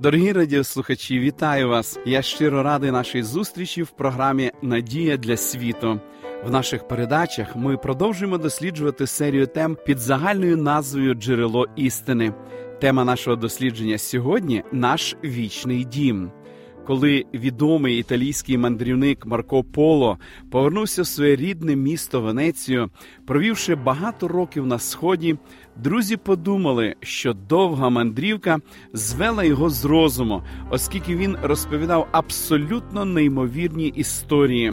Дорогі радіослухачі, вітаю вас! Я щиро радий нашій зустрічі в програмі «Надія для світу». В наших передачах ми продовжуємо досліджувати серію тем під загальною назвою «Джерело істини». Тема нашого дослідження сьогодні – «Наш вічний дім». Коли відомий італійський мандрівник Марко Поло повернувся в своє рідне місто Венецію, провівши багато років на Сході, друзі подумали, що довга мандрівка звела його з розуму, оскільки він розповідав абсолютно неймовірні історії.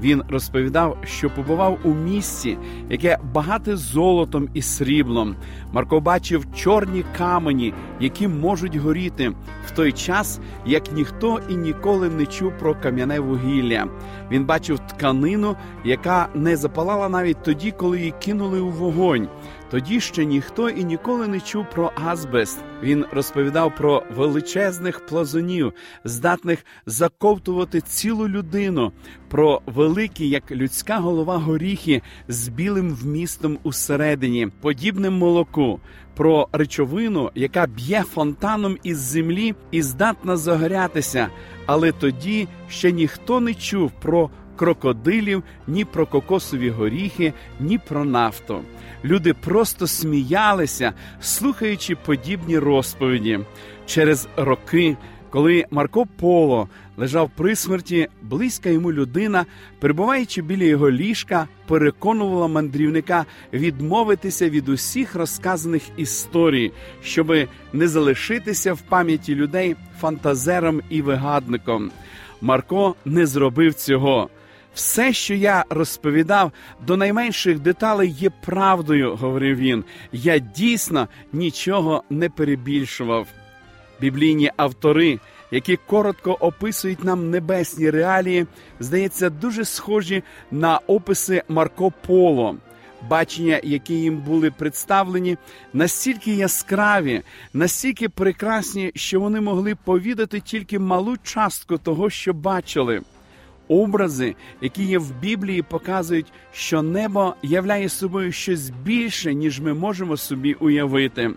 Він розповідав, що побував у місці, яке багате золотом і сріблом. Марко бачив чорні камені, які можуть горіти, в той час, як ніхто і ніколи не чув про кам'яне вугілля. Він бачив тканину, яка не запалала навіть тоді, коли її кинули у вогонь. Тоді ще ніхто і ніколи не чув про азбест. Він розповідав про величезних плазунів, здатних заковтувати цілу людину, про великі, як людська голова, горіхи з білим вмістом усередині, подібним молоку, про речовину, яка б'є фонтаном із землі і здатна загорятися. Але тоді ще ніхто не чув про крокодилів, ні про кокосові горіхи, ні про нафту. Люди просто сміялися, слухаючи подібні розповіді. Через роки, коли Марко Поло лежав при смерті, близька йому людина, перебуваючи біля його ліжка, переконувала мандрівника відмовитися від усіх розказаних історій, щоби не залишитися в пам'яті людей фантазером і вигадником. Марко не зробив цього. «Все, що я розповідав, до найменших деталей є правдою», – говорив він. «Я дійсно нічого не перебільшував». Біблійні автори, які коротко описують нам небесні реалії, здається, дуже схожі на описи Марко Поло. Бачення, які їм були представлені, настільки яскраві, настільки прекрасні, що вони могли повідати тільки малу частку того, що бачили. Образи, які є в Біблії, показують, що небо являє собою щось більше, ніж ми можемо собі уявити.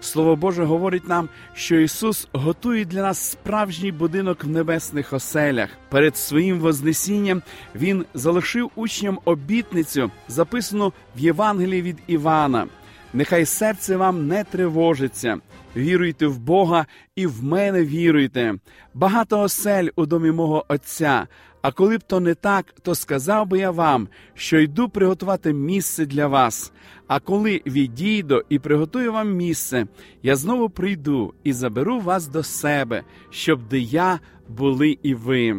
Слово Боже говорить нам, що Ісус готує для нас справжній будинок в небесних оселях. Перед своїм вознесінням Він залишив учням обітницю, записану в Євангелії від Івана. «Нехай серце вам не тривожиться. Віруйте в Бога і в мене віруйте. Багато осель у домі мого Отця. А коли б то не так, то сказав би я вам, що йду приготувати місце для вас. А коли відійду і приготую вам місце, я знову прийду і заберу вас до себе, щоб де я були і ви».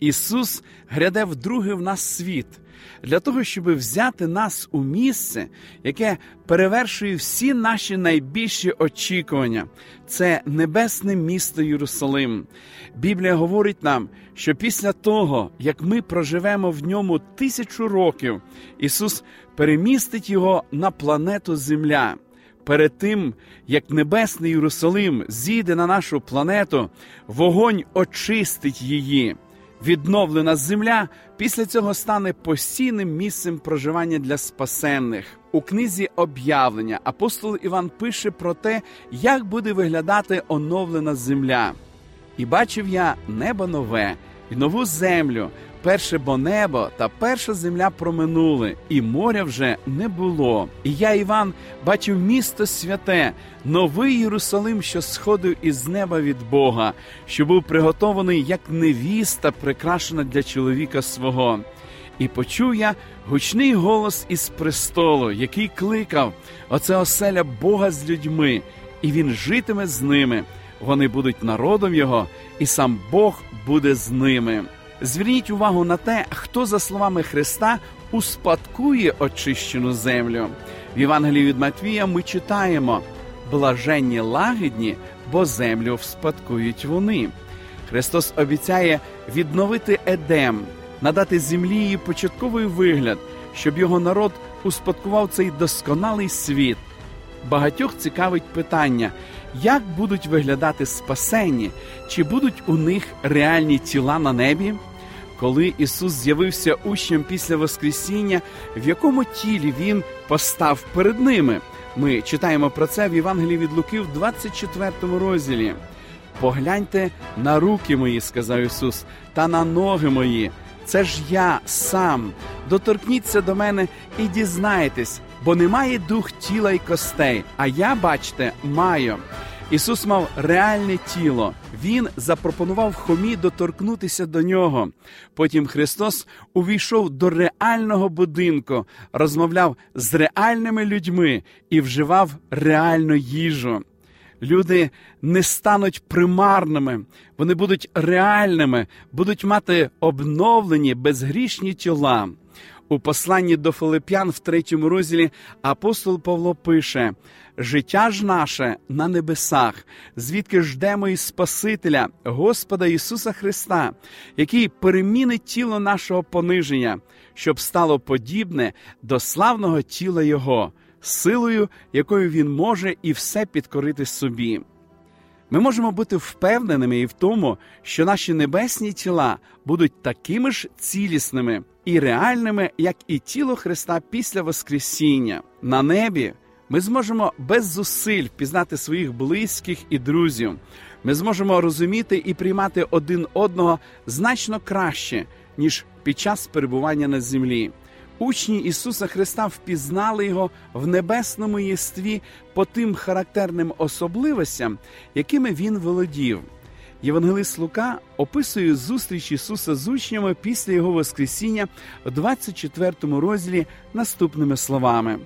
Ісус гряде вдруге в нас світ для того, щоб взяти нас у місце, яке перевершує всі наші найбільші очікування. Це небесне місто Єрусалим. Біблія говорить нам, що після того, як ми проживемо в ньому 1000 років, Ісус перемістить його на планету Земля. Перед тим, як небесний Єрусалим зійде на нашу планету, вогонь очистить її. Відновлена земля після цього стане постійним місцем проживання для спасенних. У книзі «Об'явлення» апостол Іван пише про те, як буде виглядати оновлена земля. «І бачив я небо нове, і нову землю. Перше бо небо та перша земля проминули, і моря вже не було. І я, Іван, бачив місто святе, новий Єрусалим, що сходив із неба від Бога, що був приготований як невіста, прикрашена для чоловіка свого. І почув я гучний голос із престолу, який кликав: оце оселя Бога з людьми, і він житиме з ними. Вони будуть народом його, і сам Бог буде з ними». Зверніть увагу на те, хто, за словами Христа, успадкує очищену землю. В Євангелії від Матвія ми читаємо: «Блаженні лагідні, бо землю вспадкують вони». Христос обіцяє відновити Едем, надати землі її початковий вигляд, щоб його народ успадкував цей досконалий світ. Багатьох цікавить питання, як будуть виглядати спасені, чи будуть у них реальні тіла на небі? Коли Ісус з'явився учням після Воскресіння, в якому тілі Він постав перед ними? Ми читаємо про це в Євангелії від Луки в 24 розділі. «Погляньте на руки мої, – сказав Ісус, – та на ноги мої. Це ж я сам. Доторкніться до мене і дізнайтесь, бо немає дух тіла й костей, а я, бачте, маю». Ісус мав реальне тіло. Він запропонував Хомі доторкнутися до нього. Потім Христос увійшов до реального будинку, розмовляв з реальними людьми і вживав реальну їжу. Люди не стануть примарними, вони будуть реальними, будуть мати обновлені, безгрішні тіла. У посланні до Филип'ян в 3 розділі апостол Павло пише: «Життя ж наше на небесах, звідки ждемо і Спасителя, Господа Ісуса Христа, який перемінить тіло нашого пониження, щоб стало подібне до славного тіла Його, силою, якою Він може і все підкорити собі». Ми можемо бути впевненими і в тому, що наші небесні тіла будуть такими ж цілісними і реальними, як і тіло Христа після Воскресіння. На небі ми зможемо без зусиль впізнати своїх близьких і друзів. Ми зможемо розуміти і приймати один одного значно краще, ніж під час перебування на землі. Учні Ісуса Христа впізнали Його в небесному єстві по тим характерним особливостям, якими Він володів. Євангелист Лука описує зустріч Ісуса з учнями після Його Воскресіння в 24 розділі наступними словами.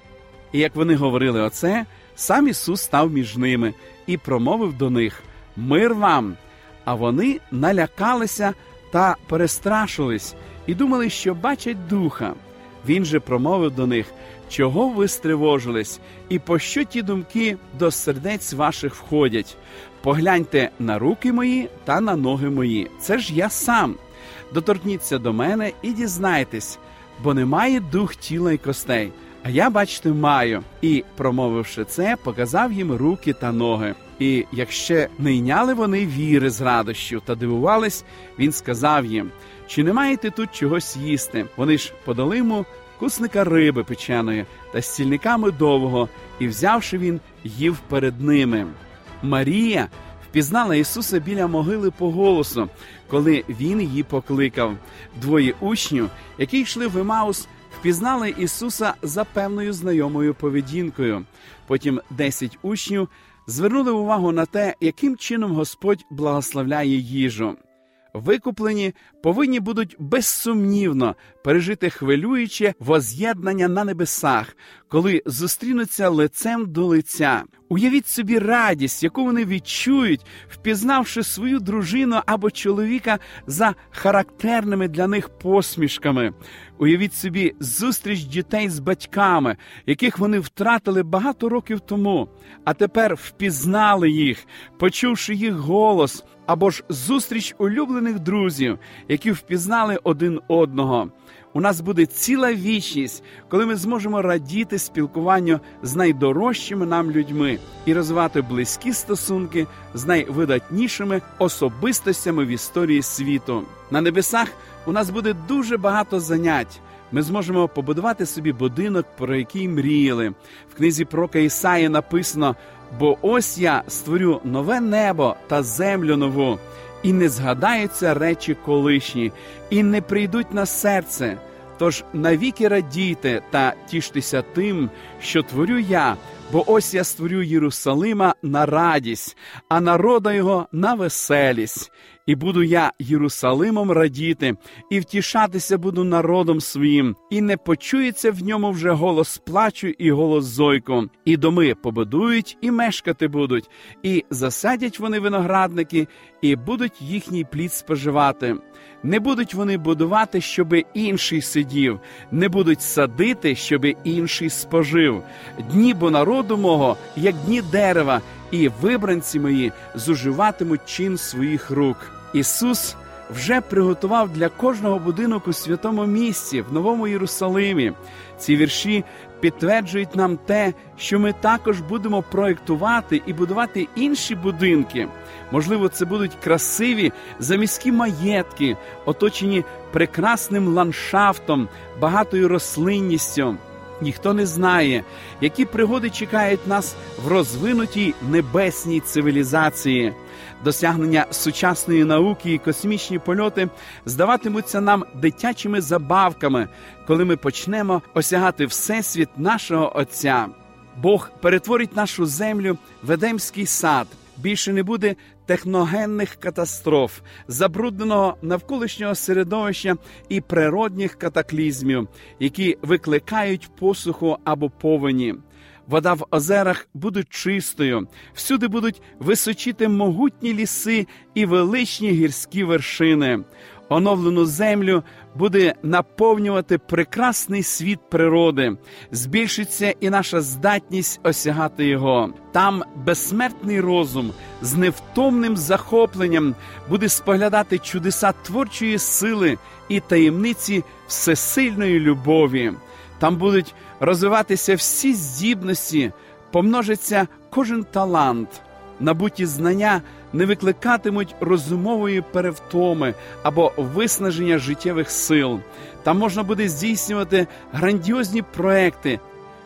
«І як вони говорили оце, сам Ісус став між ними і промовив до них: "Мир вам!" А вони налякалися та перестрашились і думали, що бачать духа. Він же промовив до них: "Чого ви стривожились? І по що ті думки до сердець ваших входять? Погляньте на руки мої та на ноги мої. Це ж я сам. Доторкніться до мене і дізнайтесь, бо немає дух тіла й костей, а я, бачте, маю". І, промовивши це, показав їм руки та ноги. І якщо не йняли вони віри з радощів та дивувались, він сказав їм: «Чи не маєте тут чогось їсти?" Вони ж подали йому кусника риби печеної та стільника медового, і, взявши, він їв перед ними. Марія впізнала Ісуса біля могили по голосу, коли Він її покликав. Двоє учнів, які йшли в Емаус, впізнали Ісуса за певною знайомою поведінкою. Потім 10 учнів звернули увагу на те, яким чином Господь благословляє їжу. Викуплені повинні будуть безсумнівно пережити хвилююче воз'єднання на небесах, коли зустрінуться лицем до лиця. Уявіть собі радість, яку вони відчують, впізнавши свою дружину або чоловіка за характерними для них посмішками. Уявіть собі зустріч дітей з батьками, яких вони втратили багато років тому, а тепер впізнали їх, почувши їх голос, або ж зустріч улюблених друзів, які впізнали один одного. У нас буде ціла вічність, коли ми зможемо радіти спілкуванню з найдорожчими нам людьми і розвивати близькі стосунки з найвидатнішими особистостями в історії світу. На небесах у нас буде дуже багато занять. Ми зможемо побудувати собі будинок, про який мріяли. В книзі пророка Ісаї написано: «Бо ось я створю нове небо та землю нову, і не згадаються речі колишні, і не прийдуть на серце. Тож навіки радійте та тіштеся тим, що творю я, бо ось я створю Єрусалима на радість, а народа його на веселість. І буду я Єрусалимом радіти, і втішатися буду народом своїм, і не почується в ньому вже голос плачу і голос зойку. І доми побудують, і мешкати будуть, і засадять вони виноградники, і будуть їхній плід споживати. Не будуть вони будувати, щоби інший сидів, не будуть садити, щоби інший спожив. Дні бо народу мого, як дні дерева, і вибранці мої зуживатимуть чин своїх рук». Ісус вже приготував для кожного будинок у святому місці, в Новому Єрусалимі. Ці вірші підтверджують нам те, що ми також будемо проєктувати і будувати інші будинки. Можливо, це будуть красиві заміські маєтки, оточені прекрасним ландшафтом, багатою рослинністю. Ніхто не знає, які пригоди чекають нас в розвинутій небесній цивілізації. Досягнення сучасної науки і космічні польоти здаватимуться нам дитячими забавками, коли ми почнемо осягати всесвіт нашого Отця. Бог перетворить нашу землю в Едемський сад. Більше не буде техногенних катастроф, забрудненого навколишнього середовища і природних катаклізмів, які викликають посуху або повені. Вода в озерах буде чистою, всюди будуть височити могутні ліси і величні гірські вершини. Оновлену землю буде наповнювати прекрасний світ природи, збільшиться і наша здатність осягати його. Там безсмертний розум з невтомним захопленням буде споглядати чудеса творчої сили і таємниці всесильної любові. Там будуть розвиватися всі здібності, помножиться кожен талант. Набуті знання не викликатимуть розумової перевтоми або виснаження життєвих сил. Там можна буде здійснювати грандіозні проекти,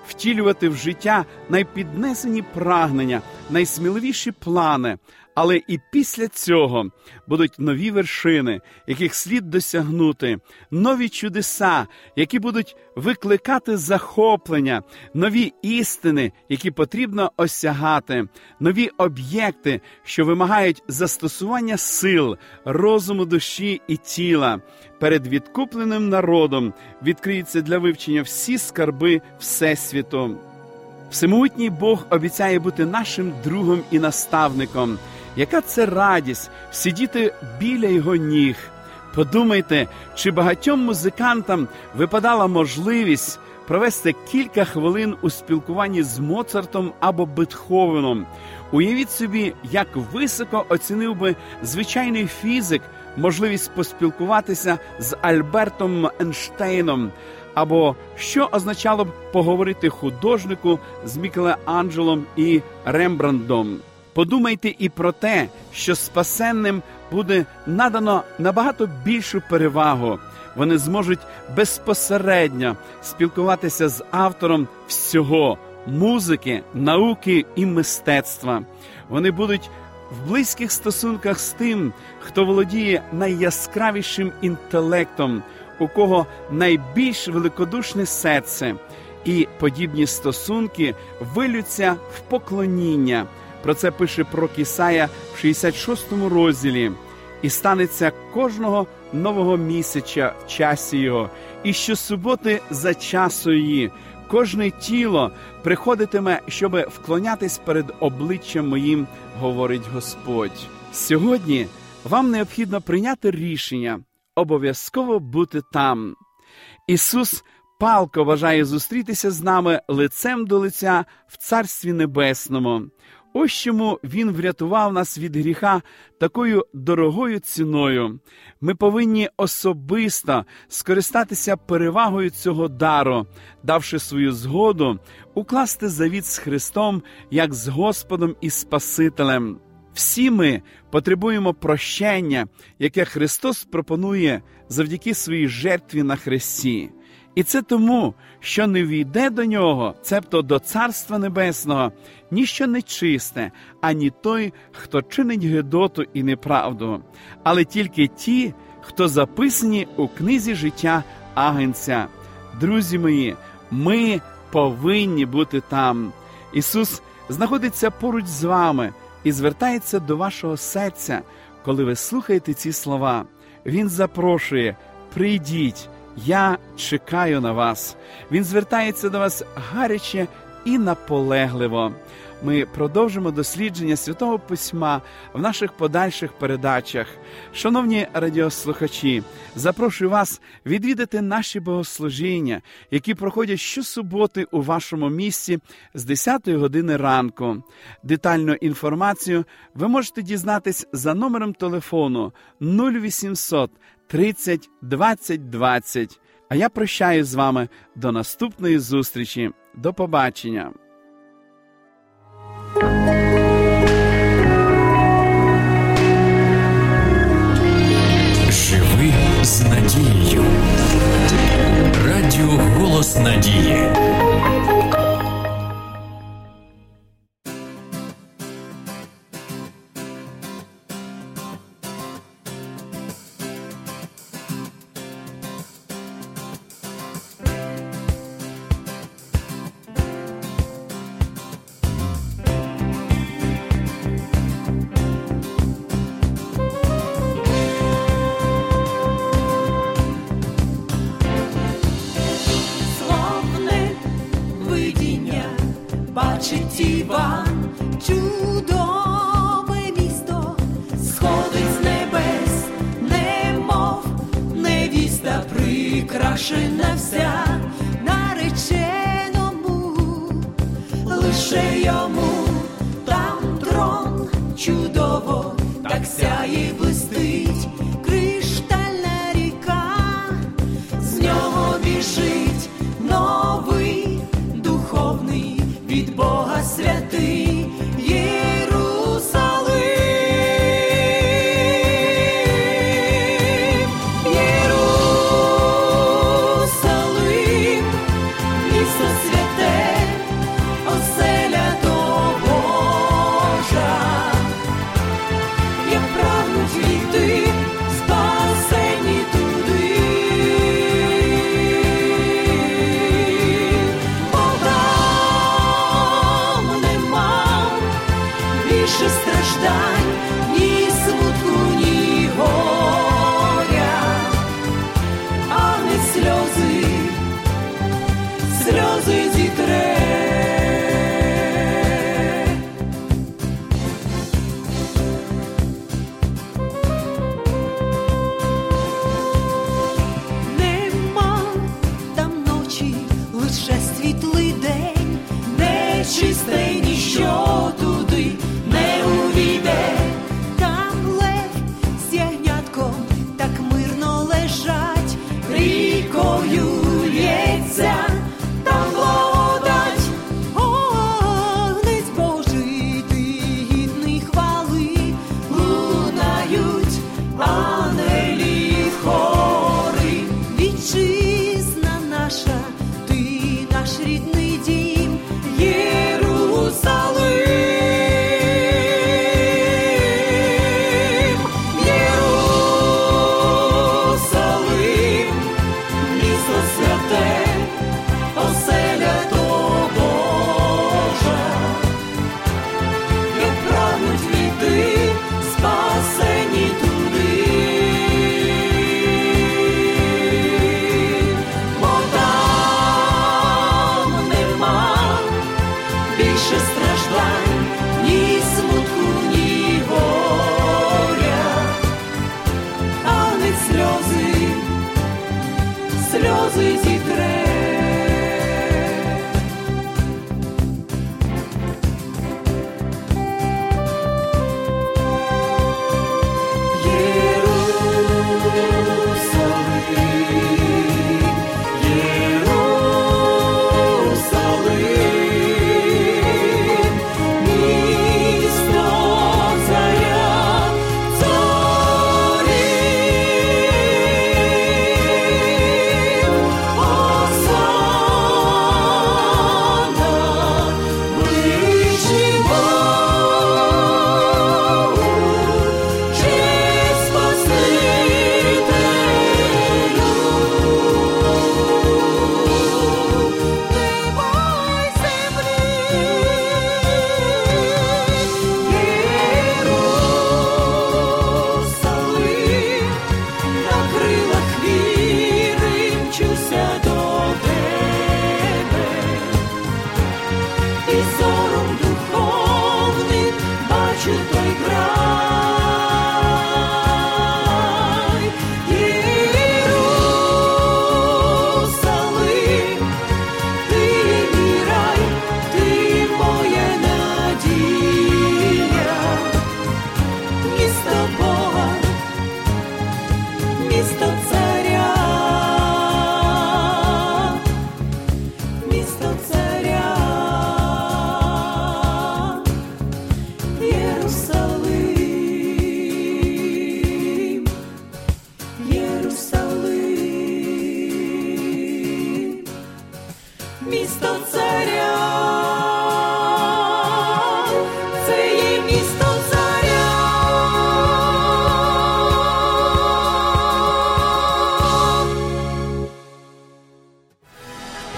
втілювати в життя найпіднесені прагнення, найсміливіші плани. Але і після цього будуть нові вершини, яких слід досягнути, нові чудеса, які будуть викликати захоплення, нові істини, які потрібно осягати, нові об'єкти, що вимагають застосування сил, розуму, душі і тіла. Перед відкупленим народом відкриються для вивчення всі скарби Всесвіту. Всемогутній Бог обіцяє бути нашим другом і наставником. Яка це радість – сидіти біля його ніг. Подумайте, чи багатьом музикантам випадала можливість провести кілька хвилин у спілкуванні з Моцартом або Бетховеном. Уявіть собі, як високо оцінив би звичайний фізик можливість поспілкуватися з Альбертом Ейнштейном, або що означало б поговорити художнику з Мікеланджелом і Рембрандтом. Подумайте і про те, що спасенним буде надано набагато більшу перевагу. Вони зможуть безпосередньо спілкуватися з автором всього – музики, науки і мистецтва. Вони будуть в близьких стосунках з тим, хто володіє найяскравішим інтелектом, у кого найбільш великодушне серце. І подібні стосунки вилються в поклоніння. Про це пише пророк Ісая в 66-му розділі. «І станеться кожного нового місяця в часі його, і щосуботи за часу її. Кожне тіло приходитиме, щоби вклонятись перед обличчям моїм, говорить Господь». Сьогодні вам необхідно прийняти рішення обов'язково бути там. Ісус палко бажає зустрітися з нами лицем до лиця в Царстві Небесному. Ось чому Він врятував нас від гріха такою дорогою ціною. Ми повинні особисто скористатися перевагою цього дару, давши свою згоду, укласти завіт з Христом, як з Господом і Спасителем. Всі ми потребуємо прощення, яке Христос пропонує завдяки своїй жертві на хресті. І це тому, що не війде до нього, цебто до Царства Небесного, ніщо нечисте, ані той, хто чинить гидоту і неправду, але тільки ті, хто записані у книзі життя Агенця. Друзі мої, ми повинні бути там. Ісус знаходиться поруч з вами і звертається до вашого серця, коли ви слухаєте ці слова. Він запрошує: «Прийдіть, я чекаю на вас». Він звертається до вас гаряче і наполегливо. ми продовжимо дослідження Святого Письма в наших подальших передачах. Шановні радіослухачі, запрошую вас відвідати наші богослужіння, які проходять щосуботи у вашому місті з 10-ї години ранку. Детальну інформацію ви можете дізнатись за номером телефону 0800 30 20 20. А я прощаюсь з вами до наступної зустрічі. До побачення. Живи з надією. Радіо «Голос надії». Бачить Іван чудове місто, сходить з небес, немов невіста, прикрашена вся нареченому, лише йому там трон чудово, так сяє блистить криштальна ріка, з нього біжить новий духовний від Бога святий Єрусалим, Єрусалим, місто святе, оселя до Божа, як прагнуть війти спасені туди. Страждань, ні смутку, ні горя, а не сльози, сльози зітре. Нема там ночі, лише світлий день, нечисте ніщо туди. Увійде